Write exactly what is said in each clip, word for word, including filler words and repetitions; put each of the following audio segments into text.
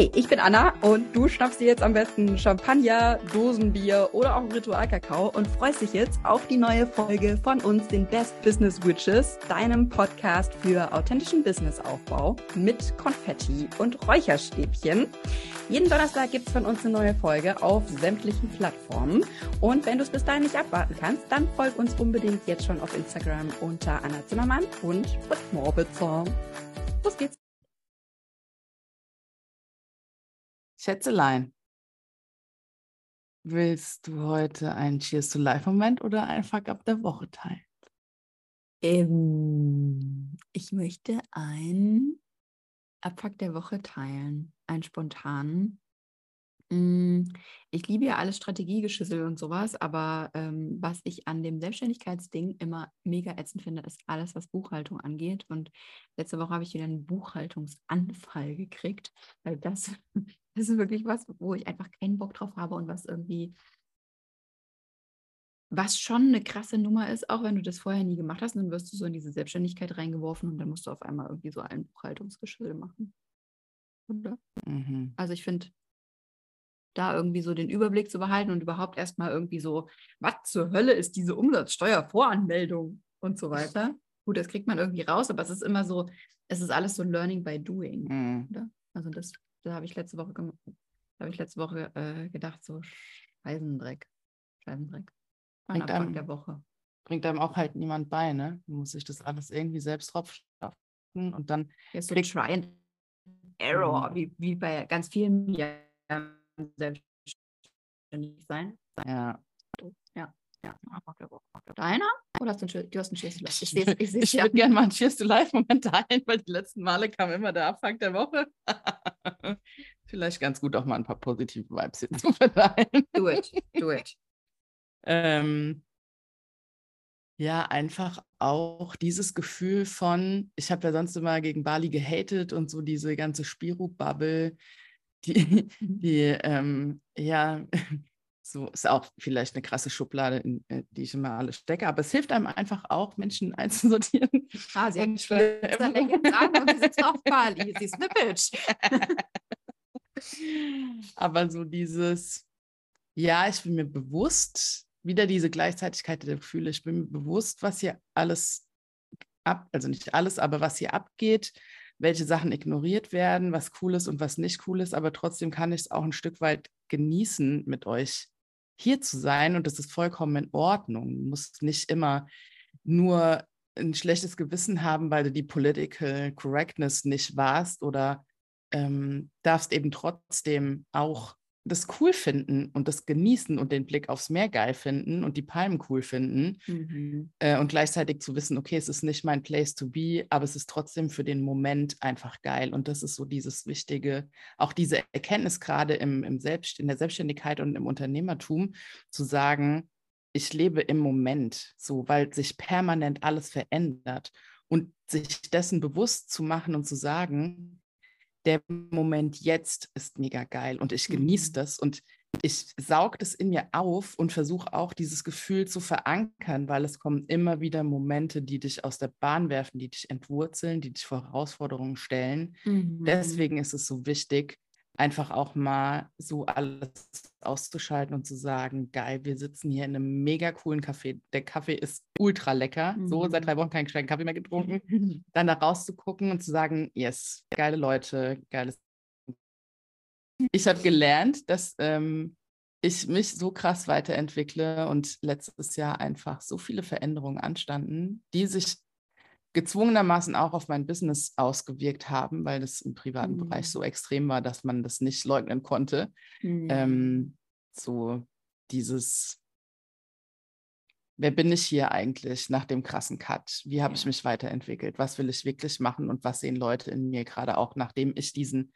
Hi, ich bin Anna und du schnappst dir jetzt am besten Champagner, Dosenbier oder auch Ritualkakao und freust dich jetzt auf die neue Folge von uns, den Best Business Witches, deinem Podcast für authentischen Businessaufbau mit Konfetti und Räucherstäbchen. Jeden Donnerstag gibt's von uns eine neue Folge auf sämtlichen Plattformen. Und wenn du es bis dahin nicht abwarten kannst, dann folg uns unbedingt jetzt schon auf Instagram unter Anna Zimmermann und Morbitzer. Los geht's! Schätzelein, willst du heute einen Cheers to Life-Moment oder einen Fuck-Up der Woche teilen? Ähm, ich möchte einen Abfuck der Woche teilen, einen spontanen. Ich liebe ja alles Strategiegeschüssel und sowas, aber ähm, was ich an dem Selbstständigkeitsding immer mega ätzend finde, ist alles, was Buchhaltung angeht. Und letzte Woche habe ich wieder einen Buchhaltungsanfall gekriegt, weil das, das ist wirklich was, wo ich einfach keinen Bock drauf habe und was irgendwie, was schon eine krasse Nummer ist, auch wenn du das vorher nie gemacht hast, dann wirst du so in diese Selbstständigkeit reingeworfen und dann musst du auf einmal irgendwie so ein Buchhaltungsgeschüssel machen. Oder? Mhm. Also ich finde, da irgendwie so den Überblick zu behalten und überhaupt erstmal irgendwie so, was zur Hölle ist diese Umsatzsteuervoranmeldung und so weiter. Gut, das kriegt man irgendwie raus, aber es ist immer so, es ist alles so Learning by Doing. Mhm. Oder? Also das, da habe ich letzte Woche gemacht, da habe ich letzte Woche äh, gedacht, so Scheißendreck. Scheißendreck. Mein bringt Abfall der Woche. Bringt einem auch halt niemand bei, ne? Man muss sich das alles irgendwie selbst drauf schaffen und dann jetzt so Try and Error, mhm. wie, wie bei ganz vielen ja, selbstständig sein. Ja. Ja. Ja. Deiner? Oder hast du einen, du hast einen Cheers to Life? Ich, ich, ich würde gerne mal einen Cheers to Life-Moment teilen, weil die letzten Male kam immer der Abfuck der Woche. Vielleicht ganz gut auch mal ein paar positive Vibes hier zu verleihen. Do it, do it. ähm, ja, einfach auch dieses Gefühl von, ich habe ja sonst immer gegen Bali gehatet und so diese ganze Spiru-Bubble, die, die ähm, ja, so ist auch vielleicht eine krasse Schublade, in die ich immer alle stecke, aber es hilft einem einfach auch, Menschen einzusortieren. Ah, sie hat schon länger dran und sie sitzt auf Bali, sie ist eine Bitch. Aber so dieses, ja, ich bin mir bewusst, wieder diese Gleichzeitigkeit der Gefühle, ich bin mir bewusst, was hier alles ab, also nicht alles, aber was hier abgeht, welche Sachen ignoriert werden, was cool ist und was nicht cool ist, aber trotzdem kann ich es auch ein Stück weit genießen, mit euch hier zu sein und das ist vollkommen in Ordnung. Du musst nicht immer nur ein schlechtes Gewissen haben, weil du die Political Correctness nicht warst oder ähm, darfst eben trotzdem auch das cool finden und das genießen und den Blick aufs Meer geil finden und die Palmen cool finden, mhm. äh, und gleichzeitig zu wissen, okay, es ist nicht mein Place to be, aber es ist trotzdem für den Moment einfach geil und das ist so dieses Wichtige, auch diese Erkenntnis gerade im, im Selbst, in der Selbstständigkeit und im Unternehmertum, zu sagen, ich lebe im Moment so, weil sich permanent alles verändert und sich dessen bewusst zu machen und zu sagen, der Moment jetzt ist mega geil und ich genieße das und ich sauge das in mir auf und versuche auch dieses Gefühl zu verankern, weil es kommen immer wieder Momente, die dich aus der Bahn werfen, die dich entwurzeln, die dich vor Herausforderungen stellen. Mhm. Deswegen ist es so wichtig, einfach auch mal so alles auszuschalten und zu sagen, geil, wir sitzen hier in einem mega coolen Café. Der Kaffee ist ultra lecker. Mhm. So, seit drei Wochen keinen gescheiten Kaffee mehr getrunken. Dann da rauszugucken und zu sagen, yes, geile Leute, geiles. Ich habe gelernt, dass ähm, ich mich so krass weiterentwickle und letztes Jahr einfach so viele Veränderungen anstanden, die sich gezwungenermaßen auch auf mein Business ausgewirkt haben, weil das im privaten mhm. Bereich so extrem war, dass man das nicht leugnen konnte. Mhm. Ähm, so dieses, wer bin ich hier eigentlich nach dem krassen Cut? Wie habe ja. ich mich weiterentwickelt? Was will ich wirklich machen und was sehen Leute in mir gerade auch, nachdem ich diesen,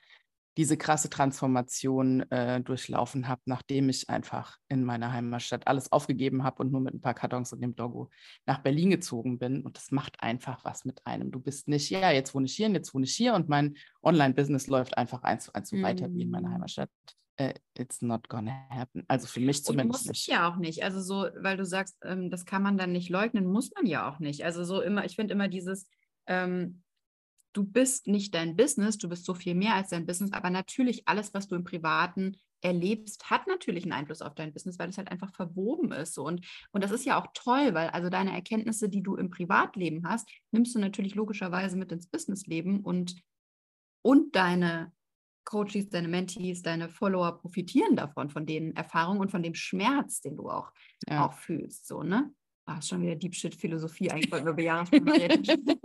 diese krasse Transformation äh, durchlaufen habe, nachdem ich einfach in meiner Heimatstadt alles aufgegeben habe und nur mit ein paar Kartons und dem Logo nach Berlin gezogen bin. Und das macht einfach was mit einem. Du bist nicht, ja, jetzt wohne ich hier und jetzt wohne ich hier und mein Online-Business läuft einfach eins zu eins so weiter wie in meiner Heimatstadt. Äh, it's not gonna happen. Also für mich zumindest. Und muss ich ja auch nicht. Also so, weil du sagst, ähm, das kann man dann nicht leugnen, muss man ja auch nicht. Also so immer, ich finde immer dieses, ähm, du bist nicht dein Business, du bist so viel mehr als dein Business, aber natürlich alles, was du im Privaten erlebst, hat natürlich einen Einfluss auf dein Business, weil es halt einfach verwoben ist. Und, und das ist ja auch toll, weil also deine Erkenntnisse, die du im Privatleben hast, nimmst du natürlich logischerweise mit ins Businessleben und, und deine Coaches, deine Mentees, deine Follower profitieren davon, von den Erfahrungen und von dem Schmerz, den du auch, ja. auch fühlst. So, ne? Ach, ist schon wieder Deep Shit-Philosophie, eigentlich wollten wir über Jahresplan reden.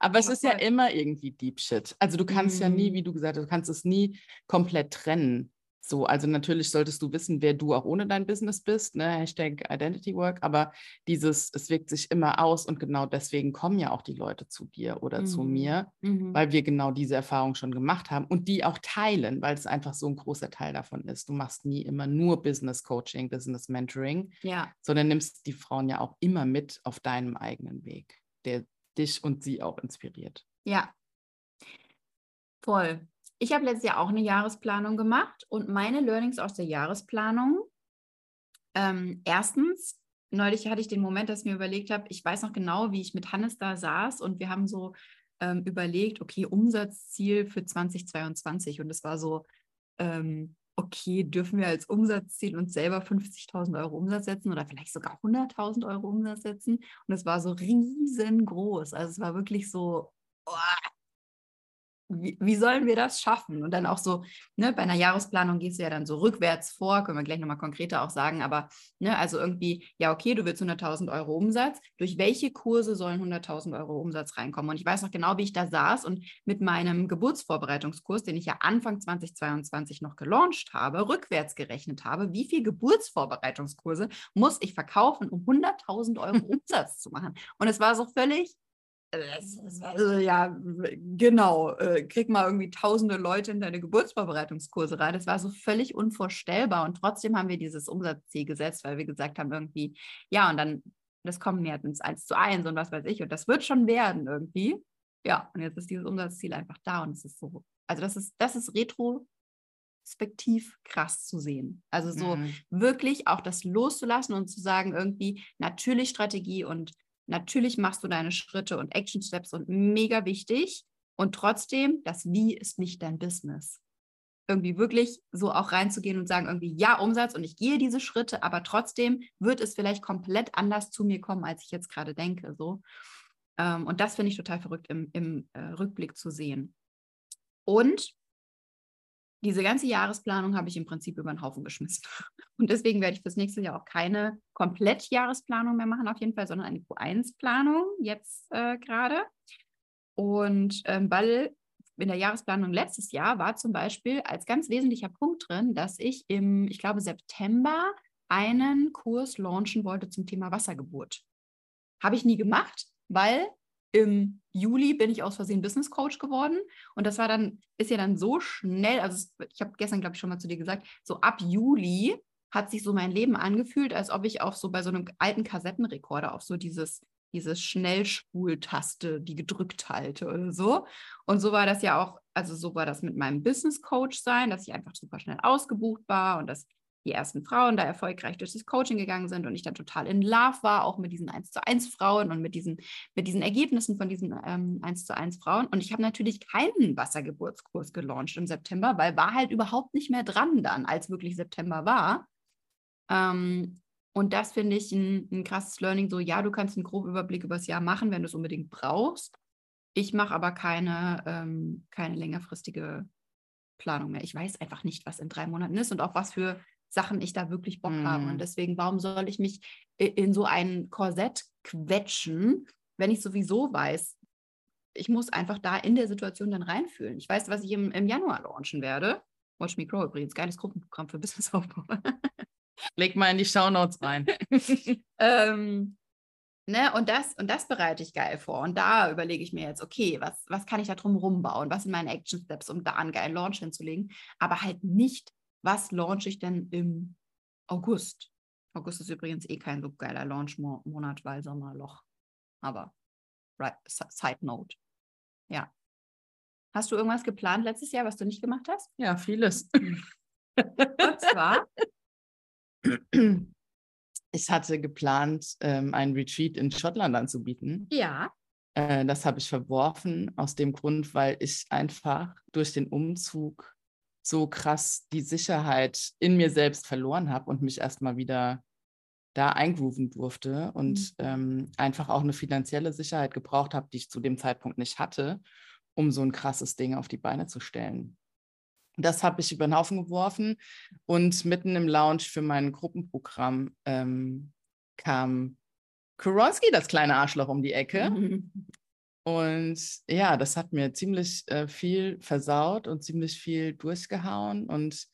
Aber es ist ja immer irgendwie Deep Shit. Also du kannst mhm. ja nie, wie du gesagt hast, du kannst es nie komplett trennen. So, also natürlich solltest du wissen, wer du auch ohne dein Business bist, ne? Hashtag Identity Work, aber dieses, es wirkt sich immer aus und genau deswegen kommen ja auch die Leute zu dir oder mhm. zu mir, mhm. weil wir genau diese Erfahrung schon gemacht haben und die auch teilen, weil es einfach so ein großer Teil davon ist. Du machst nie immer nur Business Coaching, Business Mentoring, ja. sondern nimmst die Frauen ja auch immer mit auf deinem eigenen Weg, der dich und sie auch inspiriert. Ja, voll. Ich habe letztes Jahr auch eine Jahresplanung gemacht und meine Learnings aus der Jahresplanung, ähm, erstens, neulich hatte ich den Moment, dass ich mir überlegt habe, ich weiß noch genau, wie ich mit Hannes da saß und wir haben so ähm, überlegt, okay, Umsatzziel für zwanzig zweiundzwanzig und es war so, ähm, okay, dürfen wir als Umsatzziel uns selber fünfzigtausend Euro Umsatz setzen oder vielleicht sogar hunderttausend Euro Umsatz setzen und es war so riesengroß, also es war wirklich so, oh, Wie, wie sollen wir das schaffen? Und dann auch so, ne, bei einer Jahresplanung gehst du ja dann so rückwärts vor, können wir gleich nochmal konkreter auch sagen, aber ne, also irgendwie, ja okay, du willst hunderttausend Euro Umsatz, durch welche Kurse sollen hunderttausend Euro Umsatz reinkommen? Und ich weiß noch genau, wie ich da saß und mit meinem Geburtsvorbereitungskurs, den ich ja Anfang zweitausendzweiundzwanzig noch gelauncht habe, rückwärts gerechnet habe, wie viel Geburtsvorbereitungskurse muss ich verkaufen, um hunderttausend Euro Umsatz zu machen? Und es war so völlig, also, ja, genau, krieg mal irgendwie tausende Leute in deine Geburtsvorbereitungskurse rein. Das war so völlig unvorstellbar und trotzdem haben wir dieses Umsatzziel gesetzt, weil wir gesagt haben irgendwie, ja und dann, das kommen wir jetzt ins eins zu eins und was weiß ich und das wird schon werden irgendwie. Ja, und jetzt ist dieses Umsatzziel einfach da und es ist so, also das ist, das ist retrospektiv krass zu sehen. Also so mhm. wirklich auch das loszulassen und zu sagen irgendwie, natürlich Strategie und natürlich machst du deine Schritte und Action Steps und mega wichtig und trotzdem, das Wie ist nicht dein Business. Irgendwie wirklich so auch reinzugehen und sagen irgendwie, ja, Umsatz und ich gehe diese Schritte, aber trotzdem wird es vielleicht komplett anders zu mir kommen, als ich jetzt gerade denke. So. Und das finde ich total verrückt im, im Rückblick zu sehen. Und diese ganze Jahresplanung habe ich im Prinzip über den Haufen geschmissen. Und deswegen werde ich fürs nächste Jahr auch keine Komplett-Jahresplanung mehr machen, auf jeden Fall, sondern eine Q eins Planung jetzt äh, gerade. Und ähm, weil in der Jahresplanung letztes Jahr war zum Beispiel als ganz wesentlicher Punkt drin, dass ich im, ich glaube, September einen Kurs launchen wollte zum Thema Wassergeburt. Habe ich nie gemacht, weil im Juli bin ich aus Versehen Business Coach geworden und das war dann, ist ja dann so schnell, also es, ich habe gestern, glaube ich, schon mal zu dir gesagt, so ab Juli hat sich so mein Leben angefühlt, als ob ich auf so bei so einem alten Kassettenrekorder auf so dieses, dieses Schnellspultaste, die gedrückt halte oder so. Und so war das ja auch, also so war das mit meinem Business Coach sein, dass ich einfach super schnell ausgebucht war und dass die ersten Frauen da erfolgreich durch das Coaching gegangen sind und ich dann total in Love war, auch mit diesen eins zu eins Frauen und mit diesen, mit diesen Ergebnissen von diesen ähm, eins zu eins Frauen. Und ich habe natürlich keinen Wassergeburtskurs gelauncht im September, weil war halt überhaupt nicht mehr dran dann, als wirklich September war. Ähm, und das finde ich ein, ein krasses Learning, so ja, du kannst einen groben Überblick über das Jahr machen, wenn du es unbedingt brauchst. Ich mache aber keine, ähm, keine längerfristige Planung mehr. Ich weiß einfach nicht, was in drei Monaten ist und auch was für Sachen ich da wirklich Bock habe. Und deswegen, warum soll ich mich in so ein Korsett quetschen, wenn ich sowieso weiß, ich muss einfach da in der Situation dann reinfühlen. Ich weiß, was ich im, im Januar launchen werde. Watch me grow übrigens, geiles Gruppenprogramm für Businessaufbau. Leg mal in die Shownotes rein. ähm, ne, und, das, und das bereite ich geil vor. Und da überlege ich mir jetzt, okay, was, was kann ich da drum rumbauen? Was sind meine Action Steps, um da einen geilen Launch hinzulegen? Aber halt nicht, was launche ich denn im August? August ist übrigens eh kein so geiler Launch-Monat, weil Sommerloch. Aber, right, side note. Ja. Hast du irgendwas geplant letztes Jahr, was du nicht gemacht hast? Ja, vieles. Und zwar? Ich hatte geplant, ähm, einen Retreat in Schottland anzubieten. Ja. Äh, das habe ich verworfen, aus dem Grund, weil ich einfach durch den Umzug so krass die Sicherheit in mir selbst verloren habe und mich erstmal wieder da eingrooven durfte und mhm. ähm, einfach auch eine finanzielle Sicherheit gebraucht habe, die ich zu dem Zeitpunkt nicht hatte, um so ein krasses Ding auf die Beine zu stellen. Das habe ich über den Haufen geworfen und mitten im Launch für mein Gruppenprogramm ähm, kam Karonsky, das kleine Arschloch, um die Ecke. Mhm. Und ja, das hat mir ziemlich äh, viel versaut und ziemlich viel durchgehauen. Und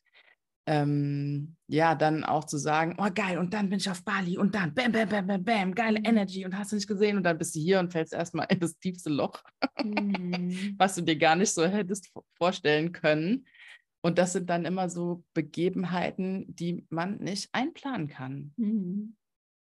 ähm, ja, dann auch zu sagen, oh geil, und dann bin ich auf Bali und dann bam, bam, bam, bam, bam, geile Energy und hast du nicht gesehen und dann bist du hier und fällst erstmal in das tiefste Loch, mhm. was du dir gar nicht so hättest vorstellen können. Und das sind dann immer so Begebenheiten, die man nicht einplanen kann. Mhm.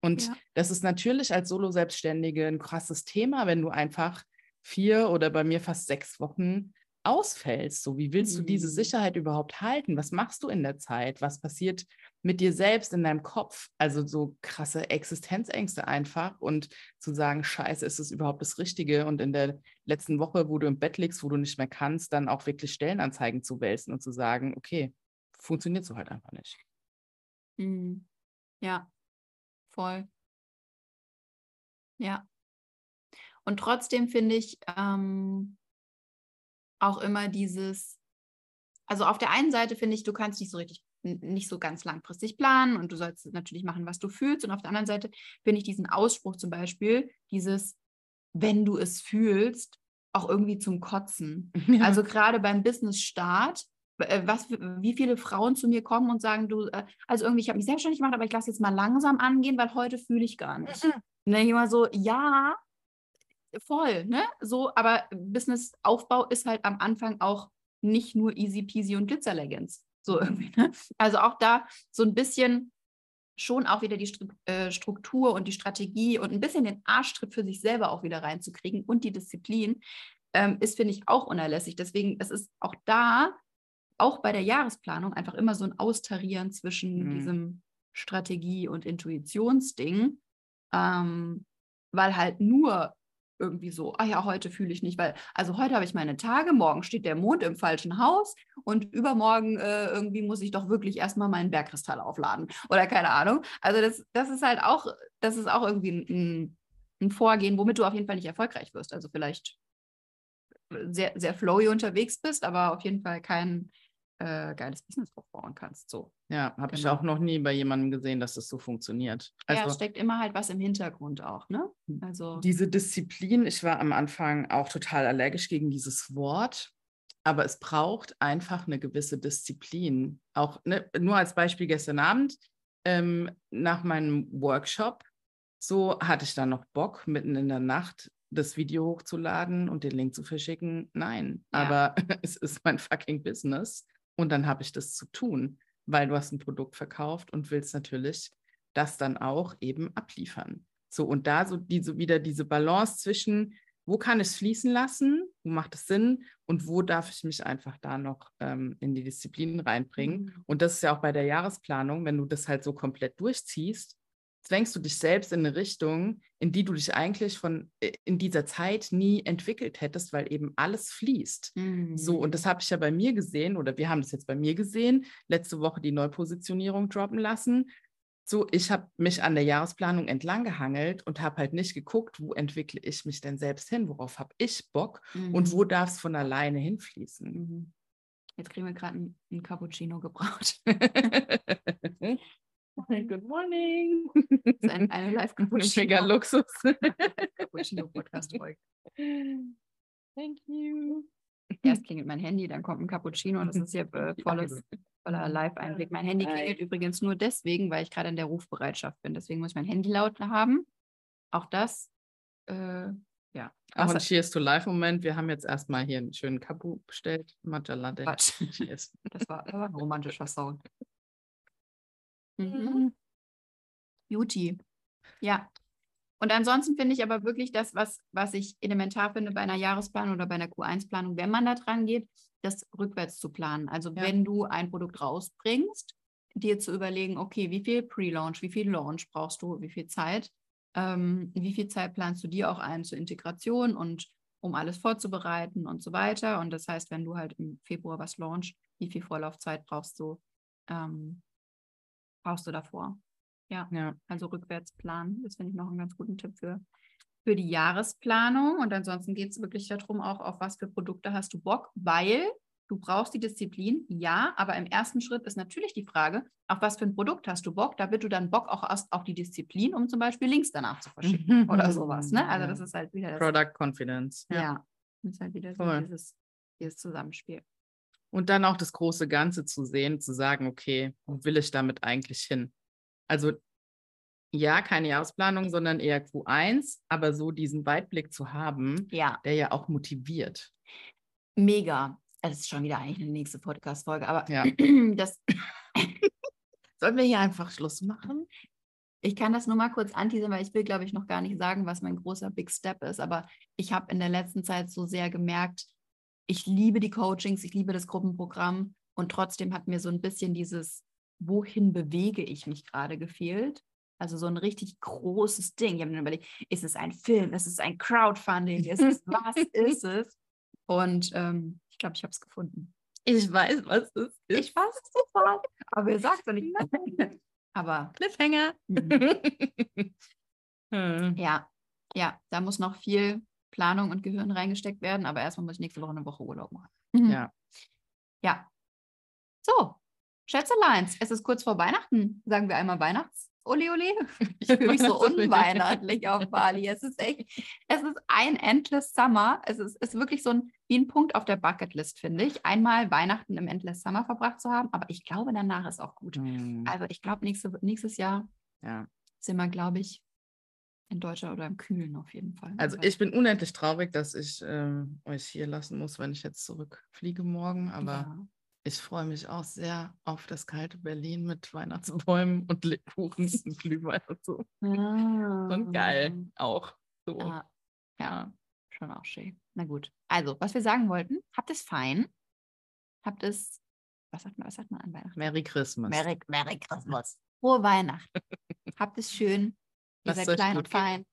Und ja. das ist natürlich als Solo-Selbstständige ein krasses Thema, wenn du einfach vier oder bei mir fast sechs Wochen ausfällst. So, wie willst mhm. du diese Sicherheit überhaupt halten? Was machst du in der Zeit? Was passiert mit dir selbst in deinem Kopf? Also so krasse Existenzängste einfach und zu sagen, scheiße, ist es überhaupt das Richtige? Und in der letzten Woche, wo du im Bett liegst, wo du nicht mehr kannst, dann auch wirklich Stellenanzeigen zu wälzen und zu sagen, okay, funktioniert so halt einfach nicht. Mhm. Ja, voll. Ja. Und trotzdem finde ich, ähm auch immer dieses, also auf der einen Seite finde ich, du kannst nicht so richtig, nicht so ganz langfristig planen und du sollst natürlich machen, was du fühlst, und auf der anderen Seite finde ich diesen Ausspruch zum Beispiel, dieses, wenn du es fühlst, auch irgendwie zum Kotzen. Ja. Also gerade beim Business-Start, was, wie viele Frauen zu mir kommen und sagen, du, also irgendwie, ich habe mich selbstständig gemacht, aber ich lasse jetzt mal langsam angehen, weil heute fühle ich gar nicht. Mhm. Und dann denke ich immer so, ja, voll, ne? So, aber Businessaufbau ist halt am Anfang auch nicht nur easy peasy und Glitzerleggings. So irgendwie, ne? Also auch da so ein bisschen schon auch wieder die Struktur und die Strategie und ein bisschen den Arschtritt für sich selber auch wieder reinzukriegen und die Disziplin ähm, ist, finde ich, auch unerlässlich. Deswegen, es ist auch da, auch bei der Jahresplanung, einfach immer so ein Austarieren zwischen mhm. diesem Strategie- und Intuitionsding, ähm, weil halt nur irgendwie so, ach ja, heute fühle ich nicht, weil, also heute habe ich meine Tage, morgen steht der Mond im falschen Haus und übermorgen äh, irgendwie muss ich doch wirklich erstmal meinen Bergkristall aufladen oder keine Ahnung. Also das, das ist halt auch, das ist auch irgendwie ein, ein Vorgehen, womit du auf jeden Fall nicht erfolgreich wirst. Also vielleicht sehr, sehr flowy unterwegs bist, aber auf jeden Fall kein äh, geiles Business aufbauen kannst. So. Ja, habe genau. ich auch noch nie bei jemandem gesehen, dass das so funktioniert. Also, ja, es steckt immer halt was im Hintergrund auch, ne? Also diese Disziplin, ich war am Anfang auch total allergisch gegen dieses Wort, aber es braucht einfach eine gewisse Disziplin. Auch, ne, nur als Beispiel gestern Abend, ähm, nach meinem Workshop, so hatte ich dann noch Bock, mitten in der Nacht das Video hochzuladen und den Link zu verschicken. Nein, ja. aber es ist mein fucking Business und dann habe ich das zu tun, weil du hast ein Produkt verkauft und willst natürlich das dann auch eben abliefern. So, und da so diese, wieder diese Balance zwischen, wo kann ich es fließen lassen, wo macht es Sinn und wo darf ich mich einfach da noch ähm, in die Disziplinen reinbringen. Mhm. Und das ist ja auch bei der Jahresplanung, wenn du das halt so komplett durchziehst, zwängst du dich selbst in eine Richtung, in die du dich eigentlich von in dieser Zeit nie entwickelt hättest, weil eben alles fließt. Mhm. So, und das habe ich ja bei mir gesehen, oder wir haben das jetzt bei mir gesehen, letzte Woche die Neupositionierung droppen lassen. So, ich habe mich an der Jahresplanung entlang gehangelt und habe halt nicht geguckt, wo entwickle ich mich denn selbst hin, worauf habe ich Bock mhm. und wo darf es von alleine hinfließen. Mhm. Jetzt kriegen wir gerade einen, einen Cappuccino gebraut. Good morning. Das ist ein, eine Live-Cappuccino. Mega Luxus. Cappuccino-Podcast-Folge. Thank you. Erst klingelt mein Handy, dann kommt ein Cappuccino und das ist hier äh, volles, voller Live-Einblick. Mein Handy klingelt übrigens nur deswegen, weil ich gerade in der Rufbereitschaft bin. Deswegen muss ich mein Handy laut haben. Auch das, äh, ja. Auch ein Cheers to Live-Moment. Wir haben jetzt erstmal hier einen schönen Kapu bestellt. Matcha Latte. Cheers. Das war, das war ein romantischer Sound. Mhm. Beauty. Ja. Und ansonsten finde ich aber wirklich das, was, was ich elementar finde bei einer Jahresplanung oder bei einer Q eins Planung, wenn man da dran geht, das rückwärts zu planen. Also ja. wenn du ein Produkt rausbringst, dir zu überlegen, okay, wie viel Pre-Launch, wie viel Launch brauchst du, wie viel Zeit ähm, wie viel Zeit planst du dir auch ein zur Integration und um alles vorzubereiten und so weiter. Und das heißt, wenn du halt im Februar was launchst, wie viel Vorlaufzeit brauchst du, ähm, brauchst du davor? Ja, ja. Also Rückwärtsplan, das finde ich noch einen ganz guten Tipp für, für die Jahresplanung. Und ansonsten geht es wirklich darum, auch auf was für Produkte hast du Bock, weil du brauchst die Disziplin, ja, aber im ersten Schritt ist natürlich die Frage, auf was für ein Produkt hast du Bock, damit du dann Bock auch hast auf die Disziplin, um zum Beispiel Links danach zu verschicken oder sowas. Ne? Also das ist halt wieder das... Product Confidence. Ja, ja. Das ist halt wieder so cool. dieses, dieses Zusammenspiel. Und dann auch das große Ganze zu sehen, zu sagen, okay, wo will ich damit eigentlich hin? Also ja, keine Jahresplanung, sondern eher Q eins, aber so diesen Weitblick zu haben, ja. der ja auch motiviert. Mega. Das ist schon wieder eigentlich eine nächste Podcast-Folge, aber ja. das sollen wir hier einfach Schluss machen? Ich kann das nur mal kurz anteasern, weil ich will, glaube ich, noch gar nicht sagen, was mein großer Big Step ist, aber ich habe in der letzten Zeit so sehr gemerkt, ich liebe die Coachings, ich liebe das Gruppenprogramm und trotzdem hat mir so ein bisschen dieses, wohin bewege ich mich gerade gefehlt. Also so ein richtig großes Ding. Ich habe mir überlegt, ist es ein Film, ist es ein Crowdfunding, ist es, was ist es? Und ähm, ich glaube, ich habe es gefunden. Ich weiß, was es ist. Ich weiß es sofort. Aber ihr sagt es nicht. Aber Cliffhanger. Mhm. ja, ja, da muss noch viel Planung und Gehirn reingesteckt werden. Aber erstmal muss ich nächste Woche eine Woche Urlaub machen. Mhm. Ja. Ja. So, Schätzeleins, es ist kurz vor Weihnachten. Sagen wir einmal Weihnachts. Ole, ole. Ich fühle mich so unweihnachtlich auf Bali. Es ist echt, es ist ein Endless Summer. Es ist, ist wirklich so ein, wie ein Punkt auf der Bucketlist, finde ich. Einmal Weihnachten im Endless Summer verbracht zu haben, aber ich glaube, danach ist auch gut. Mhm. Also ich glaube, nächste, nächstes Jahr ja. sind wir, glaube ich, in Deutschland oder im Kühlen auf jeden Fall. Also ich bin unendlich traurig, dass ich äh, euch hier lassen muss, wenn ich jetzt zurückfliege morgen, aber... Ja. Ich freue mich auch sehr auf das kalte Berlin mit Weihnachtsbäumen und Lebkuchen und Glühwein und so. Ah. Und geil auch. So. Ah. Ja, schon auch schön. Na gut. Also, was wir sagen wollten, habt es fein. Habt es, was sagt man, was sagt man an Weihnachten? Merry Christmas. Merry, Merry Christmas. Frohe Weihnachten. Habt es schön. Ihr seid klein und fein.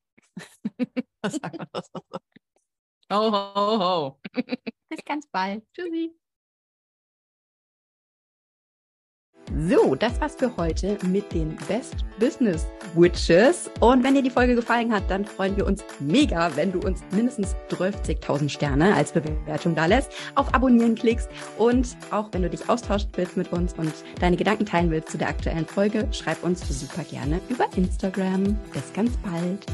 Was sagt man das? Ho, ho, ho. Bis ganz bald. Tschüssi. So, das war's für heute mit den Best Business Witches. Und wenn dir die Folge gefallen hat, dann freuen wir uns mega, wenn du uns mindestens zwölfzigtausend Sterne als Bewertung da lässt, auf Abonnieren klickst und auch wenn du dich austauschen willst mit uns und deine Gedanken teilen willst zu der aktuellen Folge, schreib uns super gerne über Instagram. Bis ganz bald.